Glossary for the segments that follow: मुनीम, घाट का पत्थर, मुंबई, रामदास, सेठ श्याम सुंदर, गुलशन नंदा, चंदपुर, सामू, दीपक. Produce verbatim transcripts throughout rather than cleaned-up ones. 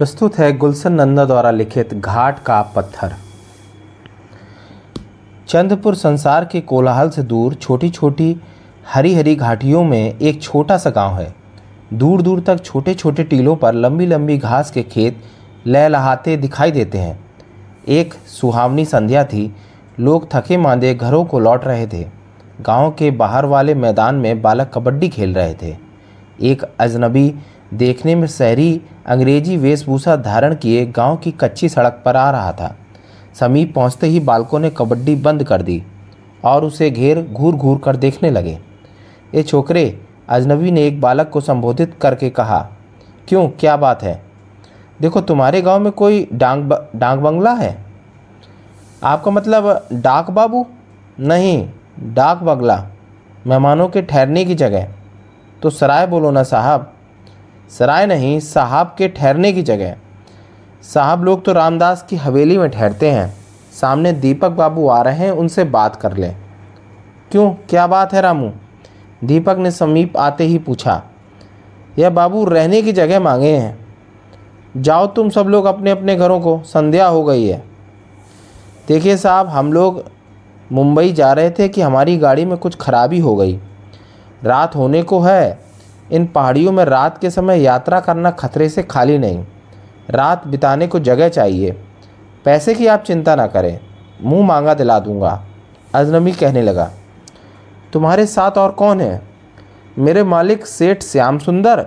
प्रस्तुत है गुलशन नंदा द्वारा लिखित घाट का पत्थर। चंदपुर संसार के कोलाहल से दूर छोटी छोटी हरी हरी घाटियों में एक छोटा सा गांव है। दूर दूर तक छोटे छोटे टीलों पर लंबी लंबी घास के खेत लहलहाते दिखाई देते हैं। एक सुहावनी संध्या थी। लोग थके मांदे घरों को लौट रहे थे। गांव के बाहर वाले मैदान में बालक कबड्डी खेल रहे थे। एक अजनबी देखने में शहरी अंग्रेजी वेशभूषा धारण किए गांव की कच्ची सड़क पर आ रहा था। समीप पहुंचते ही बालकों ने कबड्डी बंद कर दी और उसे घेर घूर घूर कर देखने लगे। ए छोकरे, अजनबी ने एक बालक को संबोधित करके कहा, क्यों, क्या बात है? देखो, तुम्हारे गांव में कोई डांग डांग बंगला है? आपका मतलब डाक बाबू? नहीं, डाक बंगला मेहमानों के ठहरने की जगह। तो सराय बोलो ना साहब। सराय नहीं, साहब के ठहरने की जगह। साहब लोग तो रामदास की हवेली में ठहरते हैं। सामने दीपक बाबू आ रहे हैं, उनसे बात कर लें। क्यों, क्या बात है रामू? दीपक ने समीप आते ही पूछा। यह बाबू रहने की जगह मांगे हैं। जाओ तुम सब लोग अपने अपने घरों को, संध्या हो गई है। देखिए साहब, हम लोग मुंबई जा रहे थे कि हमारी गाड़ी में कुछ खराबी हो गई। रात होने को है। इन पहाड़ियों में रात के समय यात्रा करना खतरे से खाली नहीं। रात बिताने को जगह चाहिए। पैसे की आप चिंता ना करें, मुंह मांगा दिला दूंगा। अजनबी कहने लगा। तुम्हारे साथ और कौन है? मेरे मालिक सेठ श्याम सुंदर,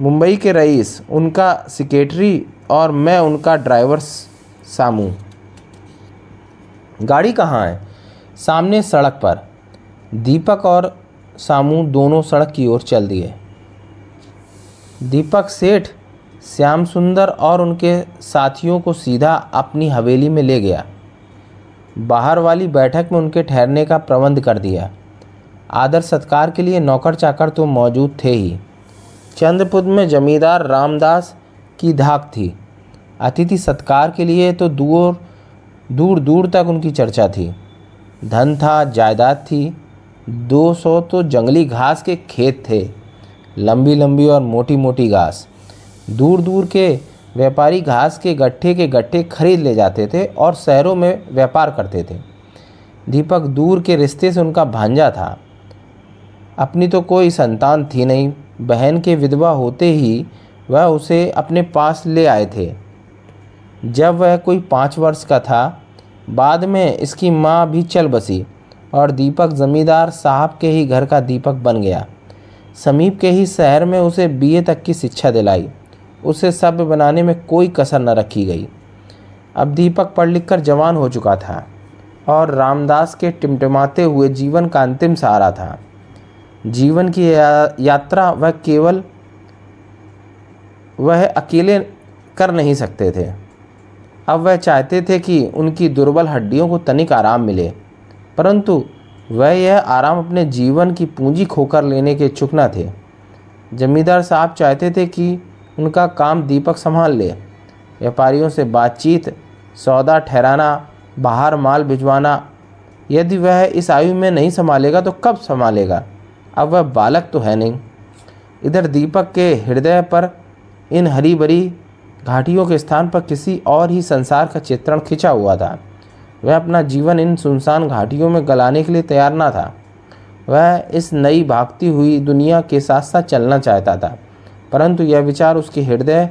मुंबई के रईस, उनका सेक्रेटरी और मैं उनका ड्राइवर सामू। गाड़ी कहाँ है? सामने सड़क पर। दीपक और सामू दोनों सड़क की ओर चल दिए। दीपक सेठ श्याम सुंदर और उनके साथियों को सीधा अपनी हवेली में ले गया। बाहर वाली बैठक में उनके ठहरने का प्रबंध कर दिया। आदर सत्कार के लिए नौकर चाकर तो मौजूद थे ही। चंदपुर में जमींदार रामदास की धाक थी। अतिथि सत्कार के लिए तो दूर दूर दूर तक उनकी चर्चा थी। धन था, जायदाद थी, दो सौ तो जंगली घास के खेत थे, लंबी लंबी और मोटी मोटी घास। दूर दूर के व्यापारी घास के गट्ठे के गट्ठे खरीद ले जाते थे और शहरों में व्यापार करते थे। दीपक दूर के रिश्ते से उनका भांजा था। अपनी तो कोई संतान थी नहीं। बहन के विधवा होते ही वह उसे अपने पास ले आए थे जब वह कोई पाँच वर्ष का था। बाद में इसकी माँ भी चल बसी और दीपक ज़मींदार साहब के ही घर का दीपक बन गया। समीप के ही शहर में उसे बीए तक की शिक्षा दिलाई। उसे सब बनाने में कोई कसर न रखी गई। अब दीपक पढ़ लिख कर जवान हो चुका था और रामदास के टिमटिमाते हुए जीवन का अंतिम सहारा था। जीवन की यात्रा वह केवल वह अकेले कर नहीं सकते थे। अब वह चाहते थे कि उनकी दुर्बल हड्डियों को तनिक आराम मिले, परंतु वह यह आराम अपने जीवन की पूंजी खोकर लेने के इच्छुक न थे। जमींदार साहब चाहते थे कि उनका काम दीपक संभाल ले। व्यापारियों से बातचीत, सौदा ठहराना, बाहर माल भिजवाना, यदि वह इस आयु में नहीं संभालेगा तो कब संभालेगा? अब वह बालक तो है नहीं। इधर दीपक के हृदय पर इन हरी भरी घाटियों के स्थान पर किसी और ही संसार का चित्रण खिंचा हुआ था। वह अपना जीवन इन सुनसान घाटियों में गलाने के लिए तैयार न था। वह इस नई भागती हुई दुनिया के साथ साथ चलना चाहता था, परंतु यह विचार उसके हृदय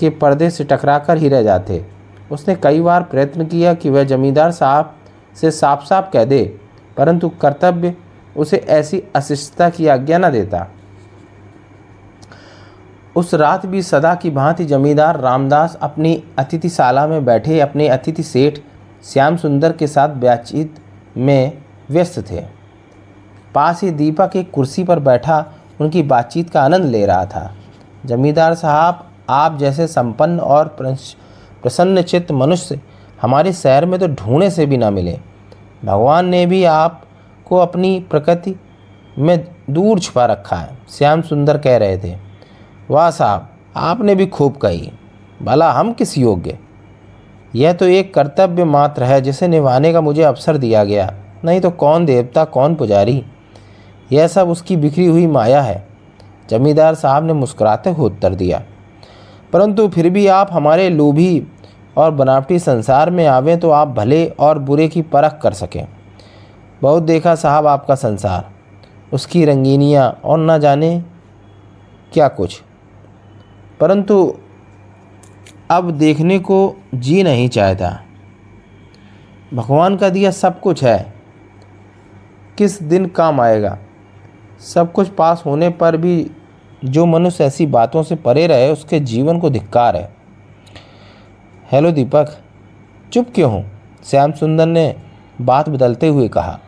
के पर्दे से टकराकर ही रह जाते। उसने कई बार प्रयत्न किया कि वह जमींदार साहब से साफ साफ कह दे, परंतु कर्तव्य उसे ऐसी अशिष्टता की आज्ञा न देता। उस रात भी सदा की भांति जमींदार रामदास अपनी अतिथिशाला में बैठे अपने अतिथि सेठ श्याम सुंदर के साथ बातचीत में व्यस्त थे। पास ही दीपक एक कुर्सी पर बैठा उनकी बातचीत का आनंद ले रहा था। जमींदार साहब, आप जैसे संपन्न और प्रसन्नचित्त मनुष्य हमारे शहर में तो ढूंढे से भी ना मिले। भगवान ने भी आपको अपनी प्रकृति में दूर छुपा रखा है, श्याम सुंदर कह रहे थे। वाह साहब, आपने भी खूब कही। भला हम किस योग्य? यह तो एक कर्तव्य मात्र है जिसे निभाने का मुझे अवसर दिया गया, नहीं तो कौन देवता, कौन पुजारी, यह सब उसकी बिखरी हुई माया है। जमींदार साहब ने मुस्कुराते हुए उत्तर दिया। परंतु फिर भी आप हमारे लोभी और बनावटी संसार में आवें तो आप भले और बुरे की परख कर सकें। बहुत देखा साहब आपका संसार, उसकी रंगीनियाँ और न जाने क्या कुछ, परंतु अब देखने को जी नहीं चाहता। भगवान का दिया सब कुछ है, किस दिन काम आएगा। सब कुछ पास होने पर भी जो मनुष्य ऐसी बातों से परे रहे उसके जीवन को धिक्कार है। हेलो दीपक, चुप क्यों हो? श्याम सुंदर ने बात बदलते हुए कहा।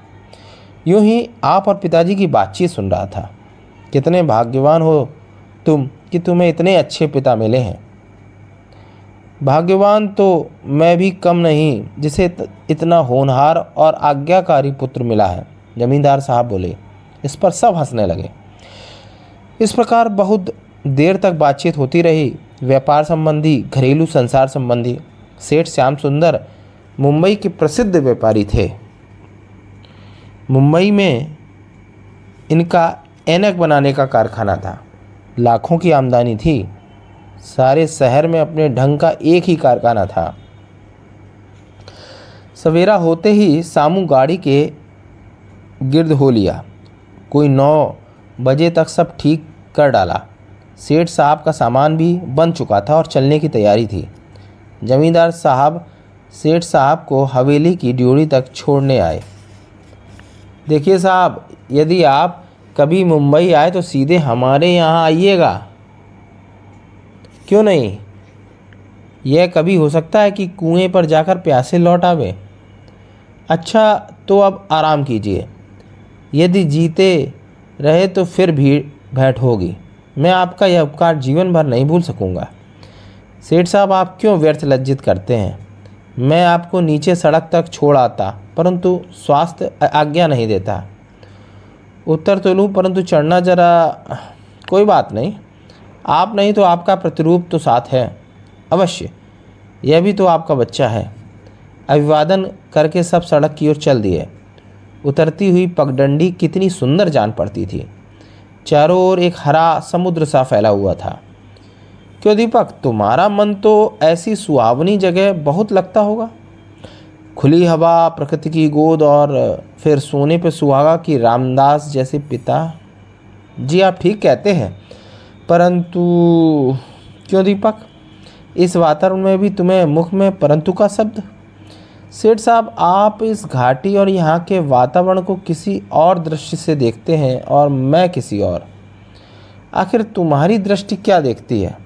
यूं ही आप और पिताजी की बातचीत सुन रहा था। कितने भाग्यवान हो तुम कि तुम्हें इतने अच्छे पिता मिले हैं। भाग्यवान तो मैं भी कम नहीं जिसे इतना होनहार और आज्ञाकारी पुत्र मिला है, जमींदार साहब बोले। इस पर सब हंसने लगे। इस प्रकार बहुत देर तक बातचीत होती रही, व्यापार संबंधी, घरेलू संसार संबंधी। सेठ श्याम सुंदर मुंबई के प्रसिद्ध व्यापारी थे। मुंबई में इनका ऐनक बनाने का कारखाना था, लाखों की आमदनी थी। सारे शहर में अपने ढंग का एक ही कारखाना था। सवेरा होते ही सामू गाड़ी के गिर्द हो लिया। कोई नौ बजे तक सब ठीक कर डाला। सेठ साहब का सामान भी बन चुका था और चलने की तैयारी थी। जमींदार साहब सेठ साहब को हवेली की ड्योढ़ी तक छोड़ने आए। देखिए साहब, यदि आप कभी मुंबई आए तो सीधे हमारे यहाँ आइएगा। क्यों नहीं, यह कभी हो सकता है कि कुएं पर जाकर प्यासे लौट आवे। अच्छा, तो अब आराम कीजिए। यदि जीते रहे तो फिर भीड़ भेंट होगी। मैं आपका यह उपकार जीवन भर नहीं भूल सकूंगा। सेठ साहब, आप क्यों व्यर्थ लज्जित करते हैं। मैं आपको नीचे सड़क तक छोड़ आता, परंतु स्वास्थ्य आज्ञा नहीं देता। उत्तर तो लूँ परंतु चढ़ना जरा। कोई बात नहीं, आप नहीं तो आपका प्रतिरूप तो साथ है। अवश्य, यह भी तो आपका बच्चा है। अभिवादन करके सब सड़क की ओर चल दिए। उतरती हुई पगडंडी कितनी सुंदर जान पड़ती थी। चारों ओर एक हरा समुद्र सा फैला हुआ था। क्यों दीपक, तुम्हारा मन तो ऐसी सुहावनी जगह बहुत लगता होगा। खुली हवा, प्रकृति की गोद और फिर सोने पे सुहागा कि रामदास जैसे पिता। जी आप ठीक कहते हैं, परंतु क्यों दीपक, इस वातावरण में भी तुम्हें मुख में परंतु का शब्द। सेठ साहब, आप इस घाटी और यहाँ के वातावरण को किसी और दृष्टि से देखते हैं और मैं किसी और। आखिर तुम्हारी दृष्टि क्या देखती है,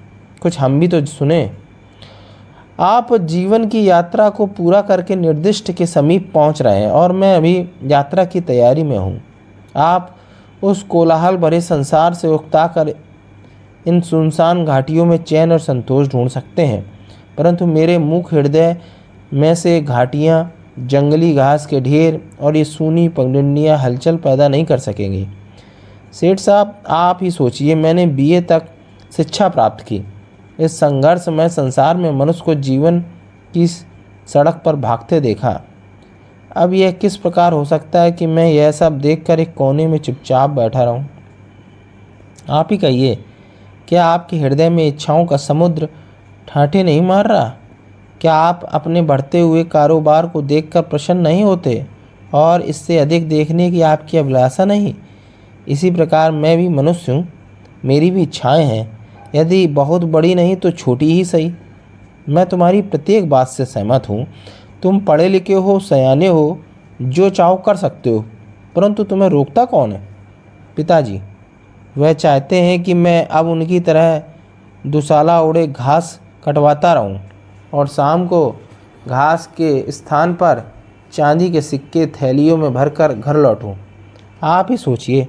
कुछ हम भी तो सुने। आप जीवन की यात्रा को पूरा करके निर्दिष्ट के समीप पहुँच रहे हैं और मैं अभी यात्रा की तैयारी में हूँ। आप उस कोलाहल भरे संसार से उकता कर इन सुनसान घाटियों में चैन और संतोष ढूंढ सकते हैं, परंतु मेरे मूक हृदय में से घाटियाँ, जंगली घास के ढेर और ये सूनी पगडंडियाँ हलचल पैदा नहीं कर सकेंगी। सेठ साहब, आप ही सोचिए, मैंने बीए तक शिक्षा प्राप्त की। इस संघर्षमय संसार में मनुष्य को जीवन की सड़क पर भागते देखा। अब यह किस प्रकार हो सकता है कि मैं यह सब देखकर एक कोने में चुपचाप बैठा रहूँ। आप ही कहिए, क्या आपके हृदय में इच्छाओं का समुद्र ठाठे नहीं मार रहा। क्या आप अपने बढ़ते हुए कारोबार को देखकर प्रसन्न नहीं होते और इससे अधिक देखने की आपकी अभिलाषा नहीं। इसी प्रकार मैं भी मनुष्य हूँ, मेरी भी इच्छाएं हैं, यदि बहुत बड़ी नहीं तो छोटी ही सही। मैं तुम्हारी प्रत्येक बात से सहमत हूँ। तुम पढ़े लिखे हो, सयाने हो, जो चाहो कर सकते हो, परंतु तुम्हें रोकता कौन है। पिताजी वह चाहते हैं कि मैं अब उनकी तरह दुसाला ओढ़े घास कटवाता रहूं और शाम को घास के स्थान पर चांदी के सिक्के थैलियों में भरकर घर लौटूं। आप ही सोचिए,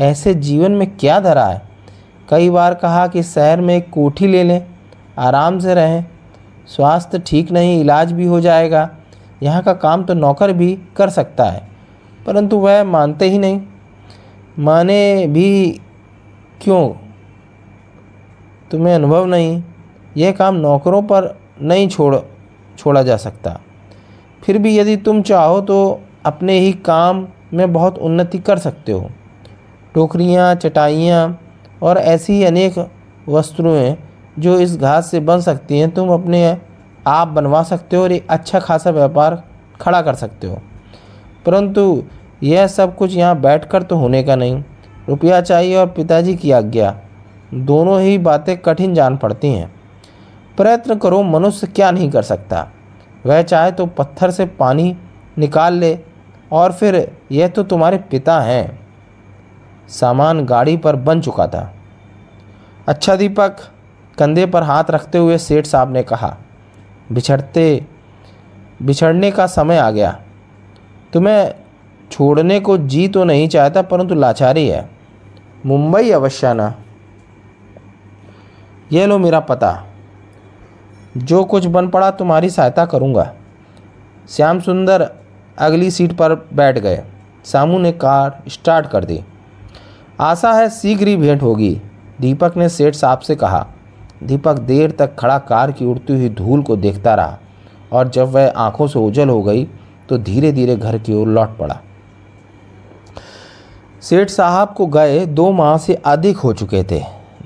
ऐसे जीवन में क्या धरा है। कई बार कहा कि शहर में एक कोठी ले लें, आराम से रहें, स्वास्थ्य ठीक नहीं, इलाज भी हो जाएगा, यहाँ का काम तो नौकर भी कर सकता है, परंतु वह मानते ही नहीं। माने भी क्यों, तुम्हें अनुभव नहीं, यह काम नौकरों पर नहीं छोड़ छोड़ा जा सकता। फिर भी यदि तुम चाहो तो अपने ही काम में बहुत उन्नति कर सकते हो। टोकरियाँ, चटाइयाँ और ऐसी अनेक वस्तुएं जो इस घास से बन सकती हैं, तुम अपने आप बनवा सकते हो और एक अच्छा खासा व्यापार खड़ा कर सकते हो। परंतु यह सब कुछ यहाँ बैठकर तो होने का नहीं, रुपया चाहिए और पिताजी की आज्ञा, दोनों ही बातें कठिन जान पड़ती हैं। प्रयत्न करो, मनुष्य क्या नहीं कर सकता। वह चाहे तो पत्थर से पानी निकाल ले, और फिर यह तो तुम्हारे पिता हैं। सामान गाड़ी पर बन चुका था। अच्छा दीपक, कंधे पर हाथ रखते हुए सेठ साहब ने कहा, बिछड़ते बिछड़ने का समय आ गया। तुम्हें छोड़ने को जी तो नहीं चाहता, परंतु लाचारी है। मुंबई अवश्य ना। ये लो मेरा पता, जो कुछ बन पड़ा तुम्हारी सहायता करूँगा। श्याम सुंदर अगली सीट पर बैठ गए। सामू ने कार स्टार्ट कर दी। आशा है शीघ्र ही भेंट होगी, दीपक ने सेठ साहब से कहा। दीपक देर तक खड़ा कार की उड़ती हुई धूल को देखता रहा, और जब वह आंखों से ओझल हो गई तो धीरे धीरे घर की ओर लौट पड़ा। सेठ साहब को गए दो माह से अधिक हो चुके थे।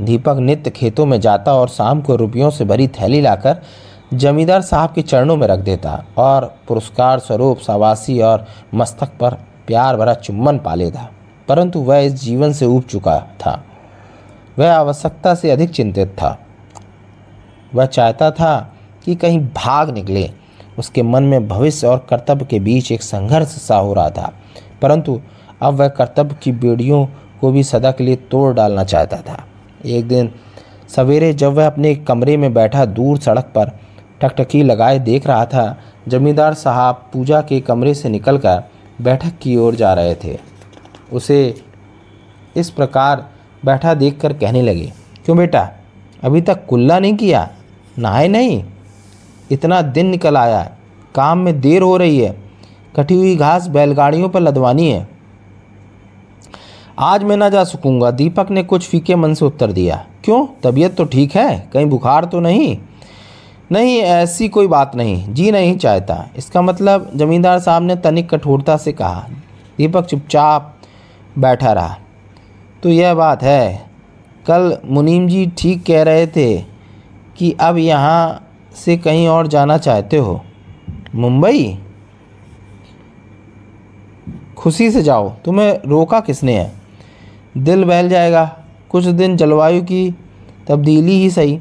दीपक नित्य खेतों में जाता और शाम को रुपयों से भरी थैली लाकर जमींदार साहब के चरणों में रख देता, और पुरस्कार स्वरूप शाबाशी और मस्तक पर प्यार भरा चुम्बन पा लेता। परंतु वह इस जीवन से ऊब चुका था। वह आवश्यकता से अधिक चिंतित था। वह चाहता था कि कहीं भाग निकले। उसके मन में भविष्य और कर्तव्य के बीच एक संघर्ष सा हो रहा था, परंतु अब वह कर्तव्य की बेड़ियों को भी सदा के लिए तोड़ डालना चाहता था। एक दिन सवेरे जब वह अपने कमरे में बैठा दूर सड़क पर टकटकी लगाए देख रहा था, जमींदार साहब पूजा के कमरे से निकलकर बैठक की ओर जा रहे थे। उसे इस प्रकार बैठा देखकर कहने लगे, क्यों बेटा, अभी तक कुल्ला नहीं किया, नहाए नहीं? इतना दिन निकल आया, काम में देर हो रही है। कटी हुई घास बैलगाड़ियों पर लदवानी है। आज मैं ना जा सकूंगा, दीपक ने कुछ फीके मन से उत्तर दिया। क्यों, तबीयत तो ठीक है, कहीं बुखार तो नहीं? नहीं, ऐसी कोई बात नहीं, जी नहीं चाहता। इसका मतलब, जमींदार साहब ने तनिक कठोरता से कहा। दीपक चुपचाप बैठा रहा। तो यह बात है, कल मुनीम जी ठीक कह रहे थे कि अब यहाँ से कहीं और जाना चाहते हो। मुंबई? खुशी से जाओ, तुम्हें रोका किसने है? दिल बहल जाएगा। कुछ दिन जलवायु की तब्दीली ही सही।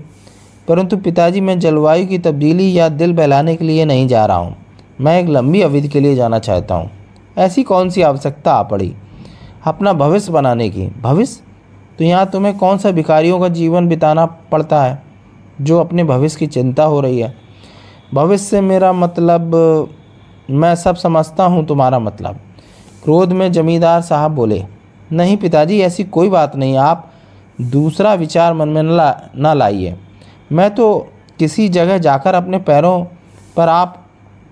परंतु पिताजी, मैं जलवायु की तब्दीली या दिल बहलाने के लिए नहीं जा रहा हूँ। मैं एक लंबी अवधि के लिए जाना चाहता हूँ। ऐसी कौन सी आवश्यकता आ पड़ी अपना भविष्य बनाने की? भविष्य? तो यहाँ तुम्हें कौन सा भिखारियों का जीवन बिताना पड़ता है जो अपने भविष्य की चिंता हो रही है? भविष्य से मेरा मतलब, मैं सब समझता हूँ तुम्हारा मतलब। क्रोध में जमींदार साहब बोले, नहीं पिताजी, ऐसी कोई बात नहीं। आप दूसरा विचार मन में ना लाइए। मैं तो किसी जगह जाकर अपने पैरों पर आप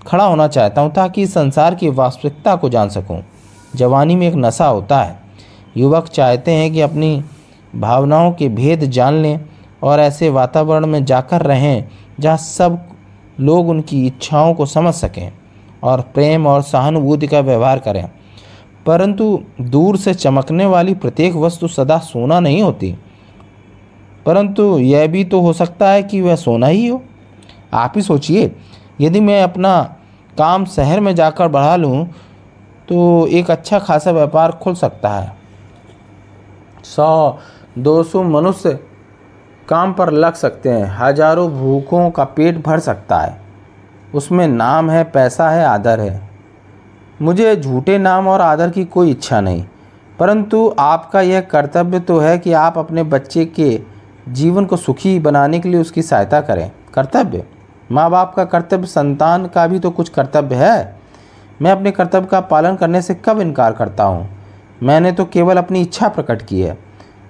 खड़ा होना चाहता हूँ, ताकि संसार की वास्तविकता को जान सकूँ। जवानी में एक नशा होता है। युवक चाहते हैं कि अपनी भावनाओं के भेद जान लें और ऐसे वातावरण में जाकर रहें जहाँ सब लोग उनकी इच्छाओं को समझ सकें और प्रेम और सहानुभूति का व्यवहार करें। परंतु दूर से चमकने वाली प्रत्येक वस्तु सदा सोना नहीं होती। परंतु यह भी तो हो सकता है कि वह सोना ही हो। आप ही सोचिए, यदि मैं अपना काम शहर में जाकर बढ़ा लूँ तो एक अच्छा खासा व्यापार खुल सकता है। सौ दो सौ मनुष्य काम पर लग सकते हैं, हजारों भूखों का पेट भर सकता है। उसमें नाम है, पैसा है, आदर है। मुझे झूठे नाम और आदर की कोई इच्छा नहीं, परंतु आपका यह कर्तव्य तो है कि आप अपने बच्चे के जीवन को सुखी बनाने के लिए उसकी सहायता करें। कर्तव्य? माँ बाप का कर्तव्य, संतान का भी तो कुछ कर्तव्य है। मैं अपने कर्तव्य का पालन करने से कब इनकार करता हूँ? मैंने तो केवल अपनी इच्छा प्रकट की है।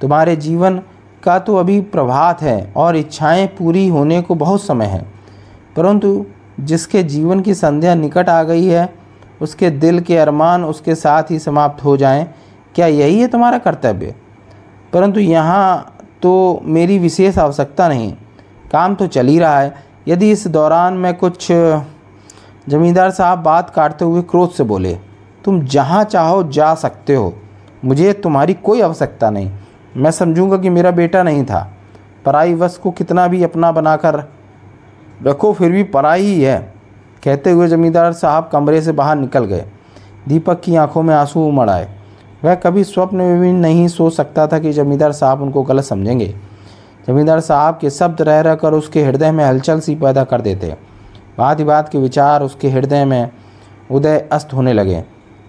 तुम्हारे जीवन का तो अभी प्रभात है और इच्छाएं पूरी होने को बहुत समय है, परंतु जिसके जीवन की संध्या निकट आ गई है, उसके दिल के अरमान उसके साथ ही समाप्त हो जाएं। क्या यही है तुम्हारा कर्तव्य? परंतु यहाँ तो मेरी विशेष आवश्यकता नहीं, काम तो चल ही रहा है। यदि इस दौरान मैं कुछ, जमींदार साहब बात काटते हुए क्रोध से बोले, तुम जहाँ चाहो जा सकते हो, मुझे तुम्हारी कोई आवश्यकता नहीं। मैं समझूंगा कि मेरा बेटा नहीं था, पराई वश को कितना भी अपना बनाकर रखो फिर भी पराई ही है, कहते हुए जमींदार साहब कमरे से बाहर निकल गए। दीपक की आंखों में आंसू उमड़ आए। वह कभी स्वप्न में भी नहीं सोच सकता था कि जमींदार साहब उनको गलत समझेंगे। जमींदार साहब के शब्द रह रह कर उसके हृदय में हलचल सी पैदा कर देते। बात ही बात के विचार उसके हृदय में उदय अस्त होने लगे।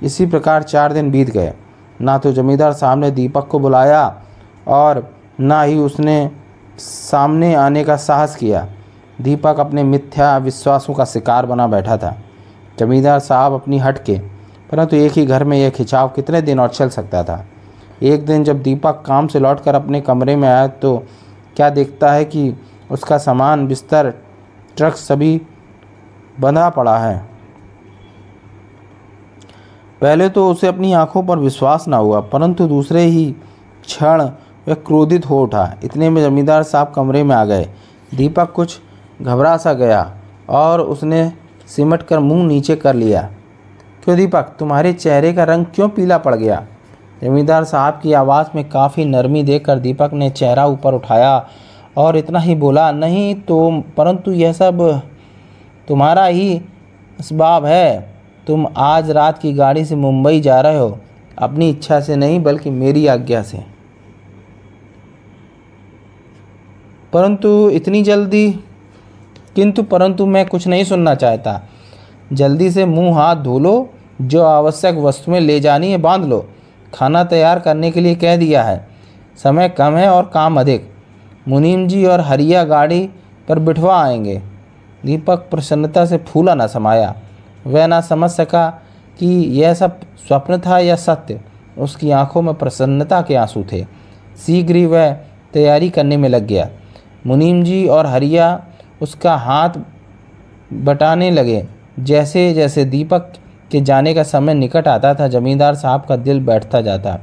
इसी प्रकार चार दिन बीत गए। ना तो जमींदार साहब ने दीपक को बुलाया और ना ही उसने सामने आने का साहस किया। दीपक अपने मिथ्या विश्वासों का शिकार बना बैठा था। जमींदार साहब अपनी हट के परंतु एक ही घर में यह खिंचाव कितने दिन और चल सकता था। एक दिन जब दीपक काम से लौटकर अपने कमरे में आया तो क्या देखता है कि उसका सामान, बिस्तर, ट्रक सभी बंधा पड़ा है। पहले तो उसे अपनी आंखों पर विश्वास ना हुआ परंतु दूसरे ही क्षण वह क्रोधित हो उठा। इतने में जमींदार साहब कमरे में आ गए। दीपक कुछ घबरा सा गया और उसने सिमट कर मुँह नीचे कर लिया। क्यों दीपक, तुम्हारे चेहरे का रंग क्यों पीला पड़ गया? जमींदार साहब की आवाज़ में काफ़ी नरमी देखकर दीपक ने चेहरा ऊपर उठाया और इतना ही बोला, नहीं तो परंतु यह सब तुम्हारा ही असबाब है। तुम आज रात की गाड़ी से मुंबई जा रहे हो, अपनी इच्छा से नहीं बल्कि मेरी आज्ञा से। परंतु इतनी जल्दी? किंतु परंतु मैं कुछ नहीं सुनना चाहता। जल्दी से मुंह हाथ धो लो, जो आवश्यक वस्तुएं ले जानी है बांध लो, खाना तैयार करने के लिए कह दिया है, समय कम है और काम अधिक। मुनीम जी और हरिया गाड़ी पर बिठवा आएंगे। दीपक प्रसन्नता से फूला ना समाया। वह ना समझ सका कि यह सब स्वप्न था या सत्य। उसकी आंखों में प्रसन्नता के आंसू थे। शीघ्र ही वह तैयारी करने में लग गया। मुनीम जी और हरिया उसका हाथ बटाने लगे। जैसे जैसे दीपक के जाने का समय निकट आता था जमींदार साहब का दिल बैठता जाता,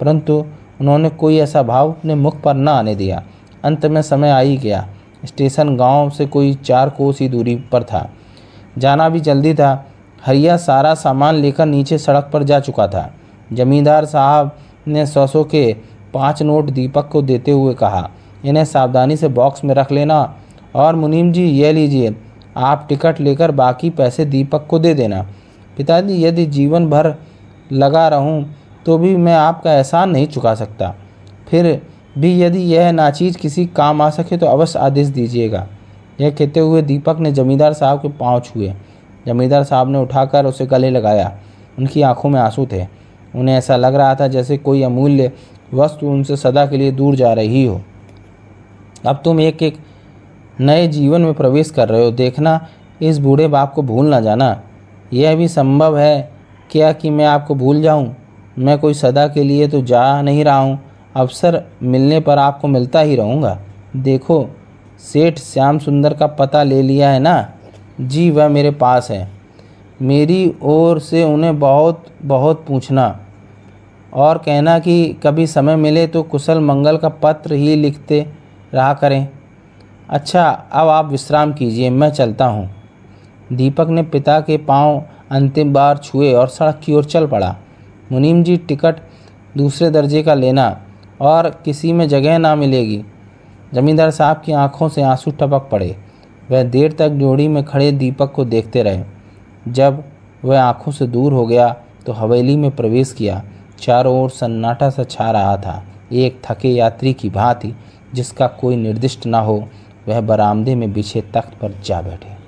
परंतु उन्होंने कोई ऐसा भाव अपने मुख पर न आने दिया। अंत में समय आ ही गया। स्टेशन गांव से कोई चार कोस ही दूरी पर था। जाना भी जल्दी था। हरिया सारा सामान लेकर नीचे सड़क पर जा चुका था। जमींदार साहब ने सौ सौ के पाँच नोट दीपक को देते हुए कहा, इन्हें सावधानी से बॉक्स में रख लेना, और मुनीम जी ये लीजिए, आप टिकट लेकर बाकी पैसे दीपक को दे देना। पिताजी, यदि जीवन भर लगा रहूं तो भी मैं आपका एहसान नहीं चुका सकता। फिर भी यदि यह नाचीज़ किसी काम आ सके तो अवश्य आदेश दीजिएगा। यह कहते हुए दीपक ने जमींदार साहब के पाँव छुए। जमींदार साहब ने उठाकर उसे गले लगाया। उनकी आंखों में आंसू थे। उन्हें ऐसा लग रहा था जैसे कोई अमूल्य वस्तु उनसे सदा के लिए दूर जा रही हो। अब तुम एक एक नए जीवन में प्रवेश कर रहे हो, देखना इस बूढ़े बाप को भूल ना जाना। यह भी संभव है क्या कि मैं आपको भूल जाऊं? मैं कोई सदा के लिए तो जा नहीं रहा हूं, अवसर मिलने पर आपको मिलता ही रहूंगा। देखो, सेठ श्याम सुंदर का पता ले लिया है ना जी, वह मेरे पास है। मेरी ओर से उन्हें बहुत बहुत पूछना और कहना कि कभी समय मिले तो कुशल मंगल का पत्र ही लिखते रहा करें। अच्छा, अब आप विश्राम कीजिए, मैं चलता हूँ। दीपक ने पिता के पाँव अंतिम बार छुए और सड़क की ओर चल पड़ा। मुनीम जी, टिकट दूसरे दर्जे का लेना और किसी में जगह ना मिलेगी। जमींदार साहब की आंखों से आंसू टपक पड़े। वह देर तक जोड़ी में खड़े दीपक को देखते रहे। जब वह आंखों से दूर हो गया तो हवेली में प्रवेश किया। चारों ओर सन्नाटा सा छा रहा था। एक थके यात्री की भांति जिसका कोई निर्दिष्ट ना हो, वह बरामदे में बिछे तख्त पर जा बैठे।